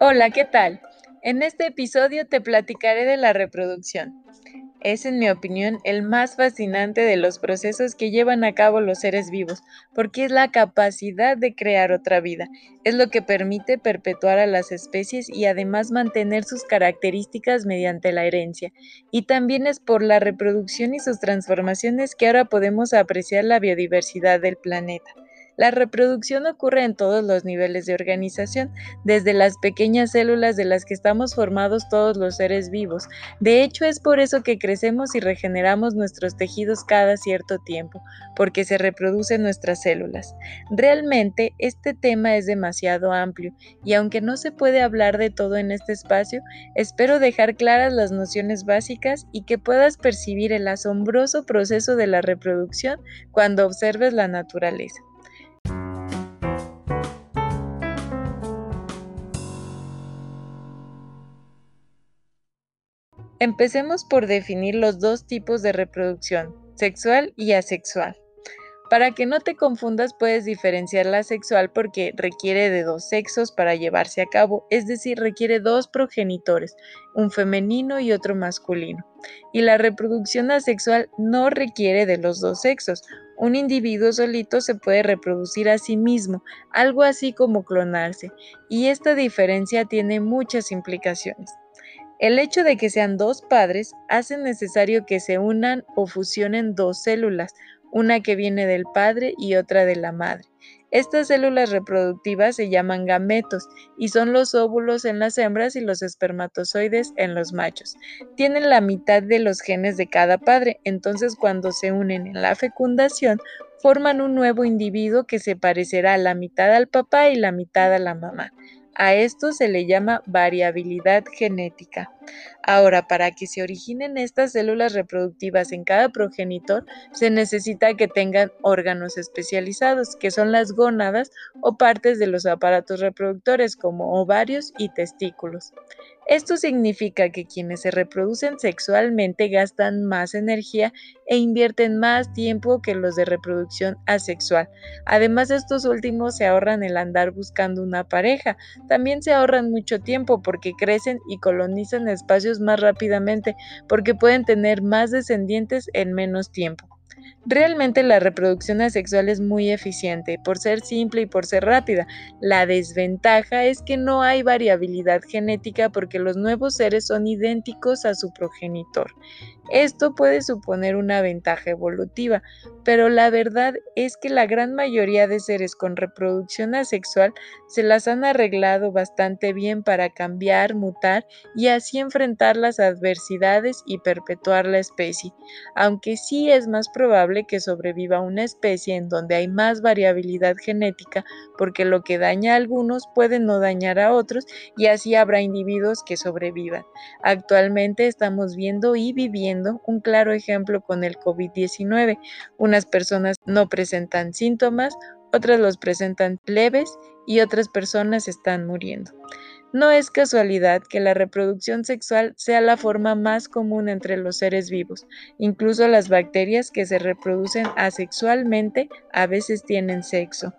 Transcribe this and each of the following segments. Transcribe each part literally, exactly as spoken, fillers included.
Hola, ¿qué tal? En este episodio te platicaré de la reproducción. Es, en mi opinión, el más fascinante de los procesos que llevan a cabo los seres vivos, porque es la capacidad de crear otra vida. Es lo que permite perpetuar a las especies y además mantener sus características mediante la herencia. Y también es por la reproducción y sus transformaciones que ahora podemos apreciar la biodiversidad del planeta. La reproducción ocurre en todos los niveles de organización, desde las pequeñas células de las que estamos formados todos los seres vivos. De hecho, es por eso que crecemos y regeneramos nuestros tejidos cada cierto tiempo, porque se reproducen nuestras células. Realmente, este tema es demasiado amplio, y aunque no se puede hablar de todo en este espacio, espero dejar claras las nociones básicas y que puedas percibir el asombroso proceso de la reproducción cuando observes la naturaleza. Empecemos por definir los dos tipos de reproducción, sexual y asexual. Para que no te confundas, puedes diferenciar la sexual porque requiere de dos sexos para llevarse a cabo, es decir, requiere dos progenitores, un femenino y otro masculino. Y la reproducción asexual no requiere de los dos sexos. Un individuo solito se puede reproducir a sí mismo, algo así como clonarse, y esta diferencia tiene muchas implicaciones. El hecho de que sean dos padres hace necesario que se unan o fusionen dos células, una que viene del padre y otra de la madre. Estas células reproductivas se llaman gametos y son los óvulos en las hembras y los espermatozoides en los machos. Tienen la mitad de los genes de cada padre, entonces cuando se unen en la fecundación, forman un nuevo individuo que se parecerá la mitad al papá y la mitad a la mamá. A esto se le llama variabilidad genética. Ahora, para que se originen estas células reproductivas en cada progenitor, se necesita que tengan órganos especializados, que son las gónadas o partes de los aparatos reproductores como ovarios y testículos. Esto significa que quienes se reproducen sexualmente gastan más energía e invierten más tiempo que los de reproducción asexual. Además, estos últimos se ahorran el andar buscando una pareja. También se ahorran mucho tiempo porque crecen y colonizan espacios más rápidamente, porque pueden tener más descendientes en menos tiempo. Realmente la reproducción asexual es muy eficiente, por ser simple y por ser rápida. La desventaja es que no hay variabilidad genética porque los nuevos seres son idénticos a su progenitor. Esto puede suponer una ventaja evolutiva, pero la verdad es que la gran mayoría de seres con reproducción asexual se las han arreglado bastante bien para cambiar, mutar y así enfrentar las adversidades y perpetuar la especie, aunque sí es más probable que sobreviva una especie en donde hay más variabilidad genética, porque lo que daña a algunos puede no dañar a otros y así habrá individuos que sobrevivan. Actualmente estamos viendo y viviendo un claro ejemplo con el COVID diecinueve. Unas personas no presentan síntomas, otras los presentan leves y otras personas están muriendo. No es casualidad que la reproducción sexual sea la forma más común entre los seres vivos. Incluso las bacterias que se reproducen asexualmente a veces tienen sexo.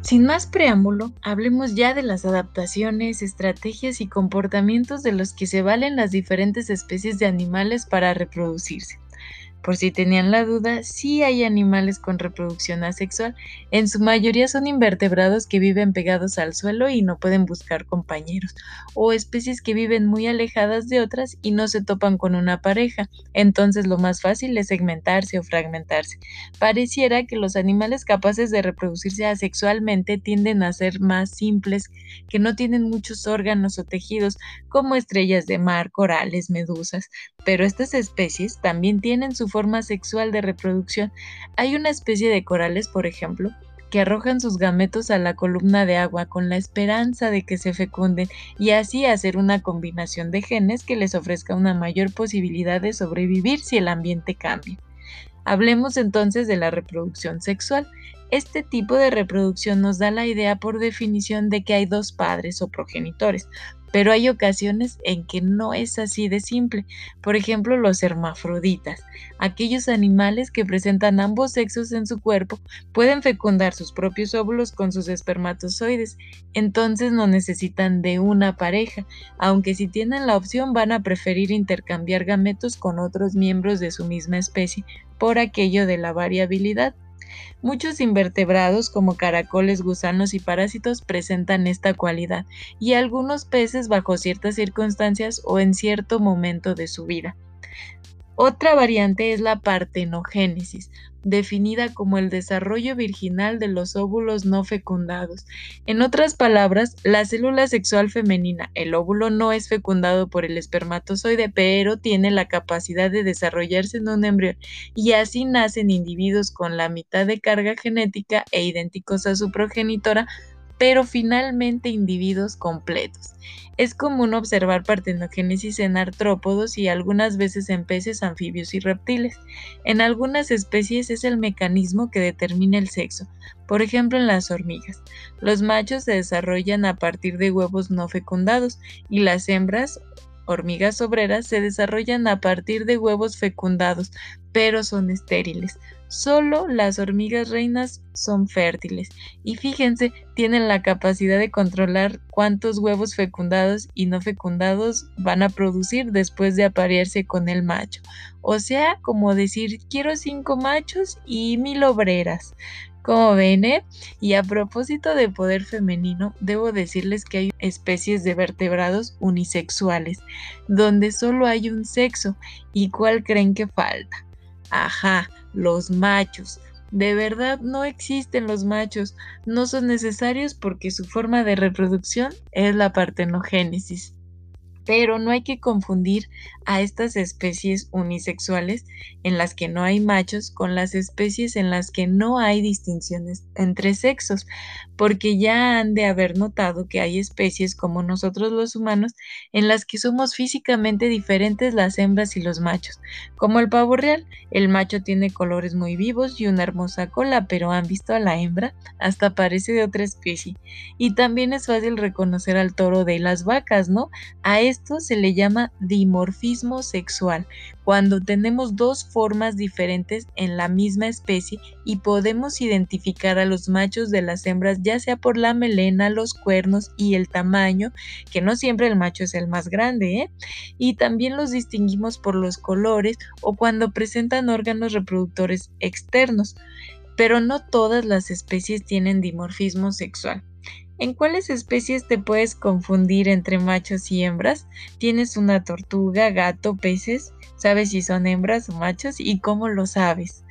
Sin más preámbulo, hablemos ya de las adaptaciones, estrategias y comportamientos de los que se valen las diferentes especies de animales para reproducirse. Por si tenían la duda, sí hay animales con reproducción asexual. En su mayoría son invertebrados que viven pegados al suelo y no pueden buscar compañeros, o especies que viven muy alejadas de otras y no se topan con una pareja, entonces lo más fácil es segmentarse o fragmentarse. Pareciera que los animales capaces de reproducirse asexualmente tienden a ser más simples, que no tienen muchos órganos o tejidos, como estrellas de mar, corales, medusas, pero estas especies también tienen su forma sexual de reproducción. Hay una especie de corales, por ejemplo, que arrojan sus gametos a la columna de agua con la esperanza de que se fecunden y así hacer una combinación de genes que les ofrezca una mayor posibilidad de sobrevivir si el ambiente cambia. Hablemos entonces de la reproducción sexual. Este tipo de reproducción nos da la idea por definición de que hay dos padres o progenitores, pero hay ocasiones en que no es así de simple. Por ejemplo, los hermafroditas, aquellos animales que presentan ambos sexos en su cuerpo, pueden fecundar sus propios óvulos con sus espermatozoides, entonces no necesitan de una pareja, aunque si tienen la opción van a preferir intercambiar gametos con otros miembros de su misma especie por aquello de la variabilidad. Muchos invertebrados como caracoles, gusanos y parásitos presentan esta cualidad, y algunos peces bajo ciertas circunstancias o en cierto momento de su vida. Otra variante es la partenogénesis, definida como el desarrollo virginal de los óvulos no fecundados. En otras palabras, la célula sexual femenina, el óvulo, no es fecundado por el espermatozoide, pero tiene la capacidad de desarrollarse en un embrión, y así nacen individuos con la mitad de carga genética e idénticos a su progenitora, pero finalmente individuos completos. Es común observar partenogénesis en artrópodos y algunas veces en peces, anfibios y reptiles. En algunas especies es el mecanismo que determina el sexo, por ejemplo en las hormigas. Los machos se desarrollan a partir de huevos no fecundados y las hembras, hormigas obreras, se desarrollan a partir de huevos fecundados, pero son estériles. Solo las hormigas reinas son fértiles y fíjense, tienen la capacidad de controlar cuántos huevos fecundados y no fecundados van a producir después de aparearse con el macho. O sea, como decir, quiero cinco machos y mil obreras. Como ven, ¿eh? Y a propósito de poder femenino, debo decirles que hay especies de vertebrados unisexuales, donde solo hay un sexo. ¿Y cuál creen que falta? Ajá, los machos. De verdad no existen los machos, no son necesarios porque su forma de reproducción es la partenogénesis. Pero no hay que confundir a estas especies unisexuales en las que no hay machos con las especies en las que no hay distinciones entre sexos, porque ya han de haber notado que hay especies como nosotros los humanos en las que somos físicamente diferentes las hembras y los machos, como el pavo real. El macho tiene colores muy vivos y una hermosa cola, pero ¿han visto a la hembra? Hasta parece de otra especie. Y también es fácil reconocer al toro de las vacas, ¿no? A esto se le llama dimorfismo sexual, cuando tenemos dos formas diferentes en la misma especie y podemos identificar a los machos de las hembras ya sea por la melena, los cuernos y el tamaño, que no siempre el macho es el más grande, ¿eh? Y también los distinguimos por los colores o cuando presentan órganos reproductores externos, pero no todas las especies tienen dimorfismo sexual. ¿En cuáles especies te puedes confundir entre machos y hembras? ¿Tienes una tortuga, gato, peces? ¿Sabes si son hembras o machos y cómo lo sabes?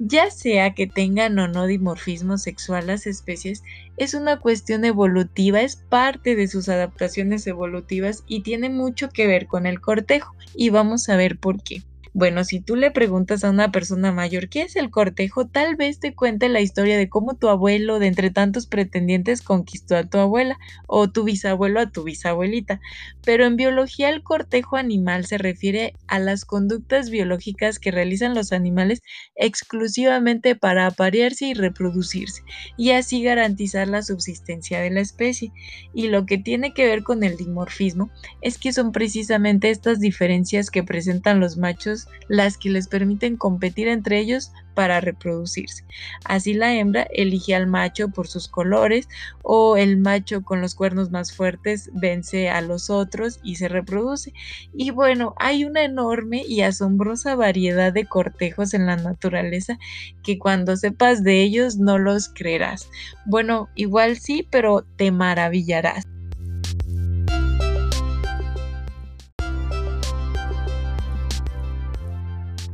Ya sea que tengan o no dimorfismo sexual las especies, es una cuestión evolutiva, es parte de sus adaptaciones evolutivas y tiene mucho que ver con el cortejo, y vamos a ver por qué. Bueno, si tú le preguntas a una persona mayor qué es el cortejo, tal vez te cuente la historia de cómo tu abuelo, de entre tantos pretendientes, conquistó a tu abuela, o tu bisabuelo a tu bisabuelita. Pero en biología el cortejo animal se refiere a las conductas biológicas que realizan los animales exclusivamente para aparearse y reproducirse, y así garantizar la subsistencia de la especie. Y lo que tiene que ver con el dimorfismo es que son precisamente estas diferencias que presentan los machos las que les permiten competir entre ellos para reproducirse. Así la hembra elige al macho por sus colores, o el macho con los cuernos más fuertes vence a los otros y se reproduce. Y bueno, hay una enorme y asombrosa variedad de cortejos en la naturaleza que cuando sepas de ellos no los creerás. Bueno, igual sí, pero te maravillarás.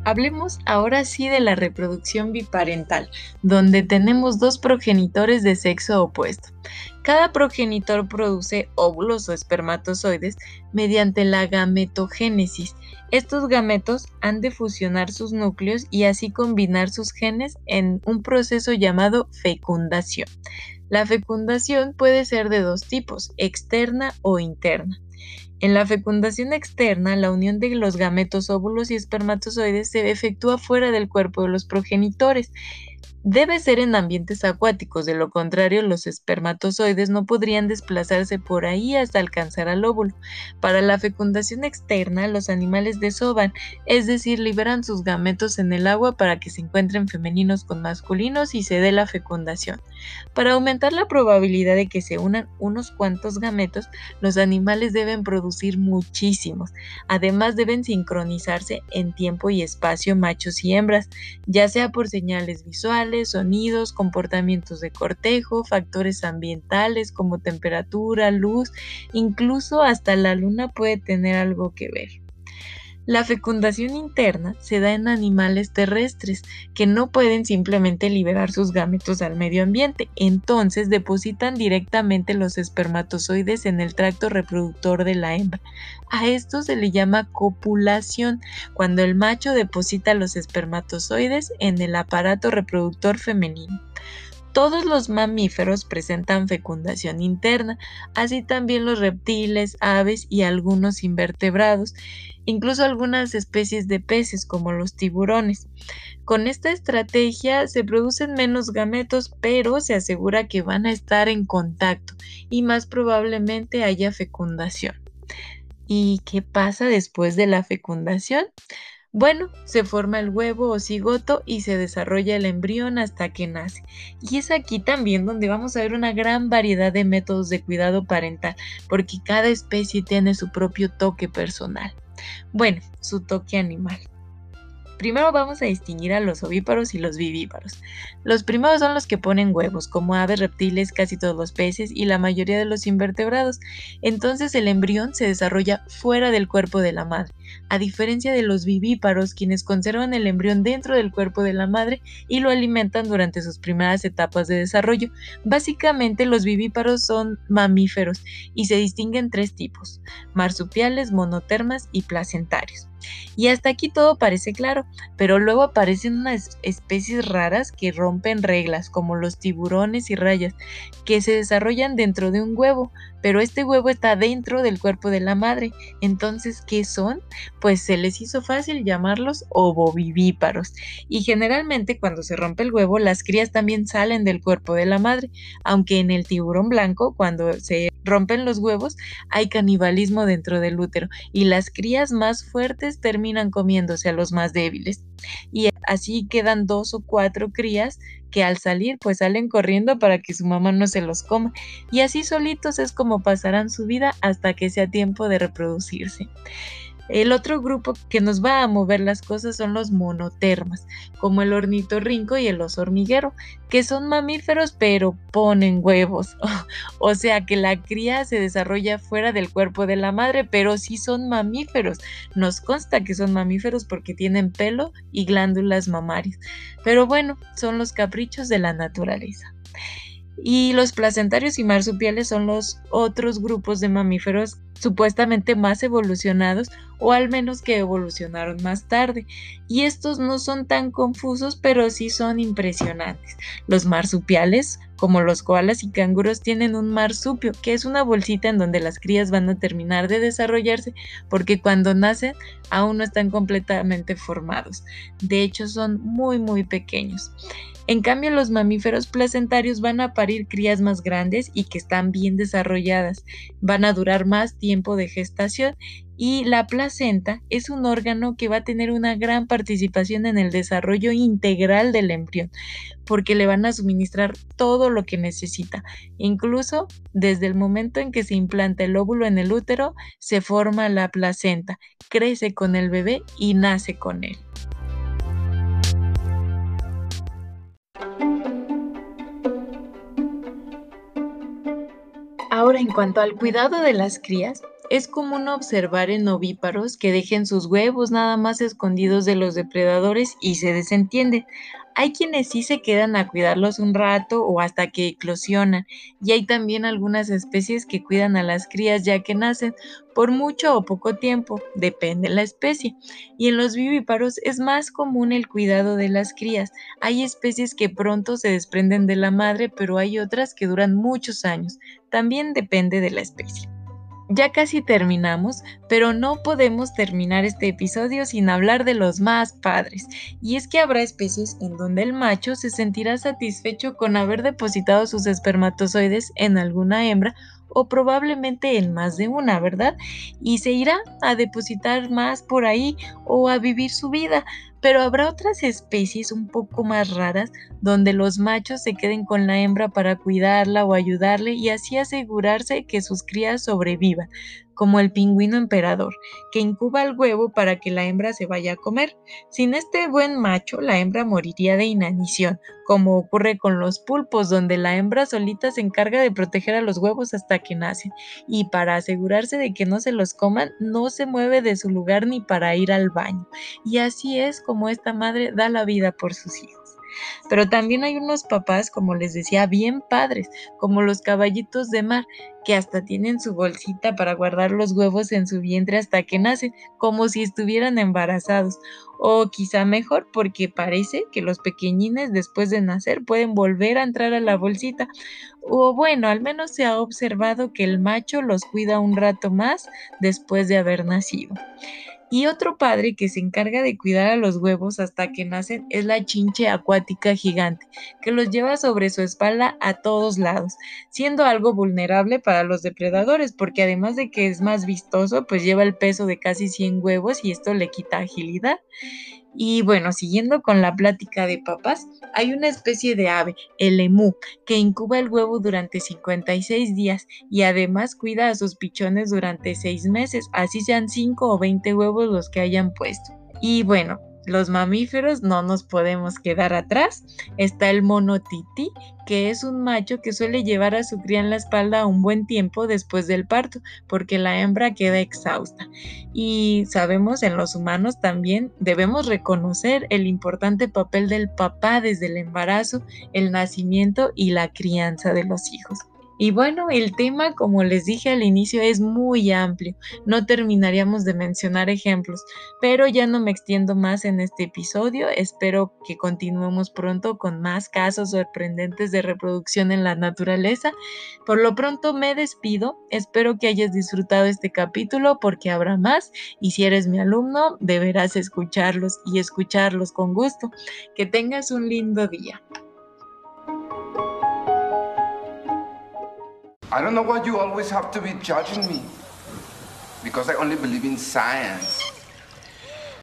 Hablemos ahora sí de la reproducción biparental, donde tenemos dos progenitores de sexo opuesto. Cada progenitor produce óvulos o espermatozoides mediante la gametogénesis. Estos gametos han de fusionar sus núcleos y así combinar sus genes en un proceso llamado fecundación. La fecundación puede ser de dos tipos, externa o interna. En la fecundación externa, la unión de los gametos, óvulos y espermatozoides se efectúa fuera del cuerpo de los progenitores. Debe ser en ambientes acuáticos, de lo contrario los espermatozoides no podrían desplazarse por ahí hasta alcanzar al óvulo. Para la fecundación externa, los animales desovan, es decir, liberan sus gametos en el agua para que se encuentren femeninos con masculinos y se dé la fecundación. Para aumentar la probabilidad de que se unan unos cuantos gametos, los animales deben producir muchísimos. Además, deben sincronizarse en tiempo y espacio machos y hembras, ya sea por señales visuales, sonidos, comportamientos de cortejo, factores ambientales como temperatura, luz, incluso hasta la luna puede tener algo que ver. La fecundación interna se da en animales terrestres que no pueden simplemente liberar sus gametos al medio ambiente, entonces depositan directamente los espermatozoides en el tracto reproductor de la hembra. A esto se le llama copulación, cuando el macho deposita los espermatozoides en el aparato reproductor femenino. Todos los mamíferos presentan fecundación interna, así también los reptiles, aves y algunos invertebrados, incluso algunas especies de peces como los tiburones. Con esta estrategia se producen menos gametos, pero se asegura que van a estar en contacto y más probablemente haya fecundación. ¿Y qué pasa después de la fecundación? Bueno, se forma el huevo o cigoto y se desarrolla el embrión hasta que nace. Y es aquí también donde vamos a ver una gran variedad de métodos de cuidado parental, porque cada especie tiene su propio toque personal. Bueno, su toque animal. Primero vamos a distinguir a los ovíparos y los vivíparos. Los primeros son los que ponen huevos, como aves, reptiles, casi todos los peces y la mayoría de los invertebrados. Entonces el embrión se desarrolla fuera del cuerpo de la madre, a diferencia de los vivíparos, quienes conservan el embrión dentro del cuerpo de la madre y lo alimentan durante sus primeras etapas de desarrollo. Básicamente los vivíparos son mamíferos y se distinguen tres tipos: marsupiales, monotermas y placentarios. Y hasta aquí todo parece claro, pero luego aparecen unas especies raras que rompen reglas, como los tiburones y rayas, que se desarrollan dentro de un huevo, pero este huevo está dentro del cuerpo de la madre. Entonces, ¿qué son? Pues se les hizo fácil llamarlos ovovivíparos. Y generalmente cuando se rompe el huevo, las crías también salen del cuerpo de la madre, aunque en el tiburón blanco, cuando se rompen los huevos, hay canibalismo dentro del útero y las crías más fuertes terminan comiéndose a los más débiles. Y así quedan dos o cuatro crías que al salir pues salen corriendo para que su mamá no se los coma, y así solitos es como pasarán su vida hasta que sea tiempo de reproducirse. El otro grupo que nos va a mover las cosas son los monotermas, como el ornitorrinco y el oso hormiguero, que son mamíferos pero ponen huevos. O sea que la cría se desarrolla fuera del cuerpo de la madre, pero sí son mamíferos. Nos consta que son mamíferos porque tienen pelo y glándulas mamarias. Pero bueno, son los caprichos de la naturaleza. Y los placentarios y marsupiales son los otros grupos de mamíferos supuestamente más evolucionados, o al menos que evolucionaron más tarde. Y estos no son tan confusos, pero sí son impresionantes. Los marsupiales, como los koalas y canguros, tienen un marsupio, que es una bolsita en donde las crías van a terminar de desarrollarse, porque cuando nacen aún no están completamente formados. De hecho, son muy muy pequeños. En cambio, los mamíferos placentarios van a parir crías más grandes y que están bien desarrolladas, van a durar más tiempo de gestación, y la placenta es un órgano que va a tener una gran participación en el desarrollo integral del embrión, porque le van a suministrar todo lo que necesita. Incluso desde el momento en que se implanta el óvulo en el útero, se forma la placenta, crece con el bebé y nace con él. Ahora, en cuanto al cuidado de las crías, es común observar en ovíparos que dejen sus huevos nada más escondidos de los depredadores y se desentienden. Hay quienes sí se quedan a cuidarlos un rato o hasta que eclosionan, y hay también algunas especies que cuidan a las crías ya que nacen por mucho o poco tiempo, depende la especie. Y en los vivíparos es más común el cuidado de las crías. Hay especies que pronto se desprenden de la madre, pero hay otras que duran muchos años. También depende de la especie. Ya casi terminamos, pero no podemos terminar este episodio sin hablar de los más padres, y es que habrá especies en donde el macho se sentirá satisfecho con haber depositado sus espermatozoides en alguna hembra o probablemente en más de una, ¿verdad? Y se irá a depositar más por ahí o a vivir su vida, pero habrá otras especies un poco más raras donde los machos se queden con la hembra para cuidarla o ayudarle y así asegurarse que sus crías sobrevivan, como el pingüino emperador, que incuba el huevo para que la hembra se vaya a comer. Sin este buen macho, la hembra moriría de inanición, como ocurre con los pulpos, donde la hembra solita se encarga de proteger a los huevos hasta que nacen, y para asegurarse de que no se los coman, no se mueve de su lugar ni para ir al baño. Y así es como esta madre da la vida por sus hijos. Pero también hay unos papás, como les decía, bien padres, como los caballitos de mar, que hasta tienen su bolsita para guardar los huevos en su vientre hasta que nacen, como si estuvieran embarazados. O quizá mejor, porque parece que los pequeñines después de nacer pueden volver a entrar a la bolsita. O bueno, al menos se ha observado que el macho los cuida un rato más después de haber nacido. Y otro padre que se encarga de cuidar a los huevos hasta que nacen es la chinche acuática gigante, que los lleva sobre su espalda a todos lados, siendo algo vulnerable para los depredadores, porque además de que es más vistoso, pues lleva el peso de casi cien huevos y esto le quita agilidad. Y bueno, siguiendo con la plática de papás, hay una especie de ave, el emú, que incuba el huevo durante cincuenta y seis días y además cuida a sus pichones durante seis meses, así sean cinco o veinte huevos los que hayan puesto. Y bueno, los mamíferos no nos podemos quedar atrás. Está el mono tití, que es un macho que suele llevar a su cría en la espalda un buen tiempo después del parto, porque la hembra queda exhausta. Y sabemos, en los humanos también debemos reconocer el importante papel del papá desde el embarazo, el nacimiento y la crianza de los hijos. Y bueno, el tema, como les dije al inicio, es muy amplio. No terminaríamos de mencionar ejemplos, pero ya no me extiendo más en este episodio. Espero que continuemos pronto con más casos sorprendentes de reproducción en la naturaleza. Por lo pronto me despido. Espero que hayas disfrutado este capítulo porque habrá más. Y si eres mi alumno, deberás escucharlos y escucharlos con gusto. Que tengas un lindo día. I don't know why you always have to be judging me, because I only believe in science.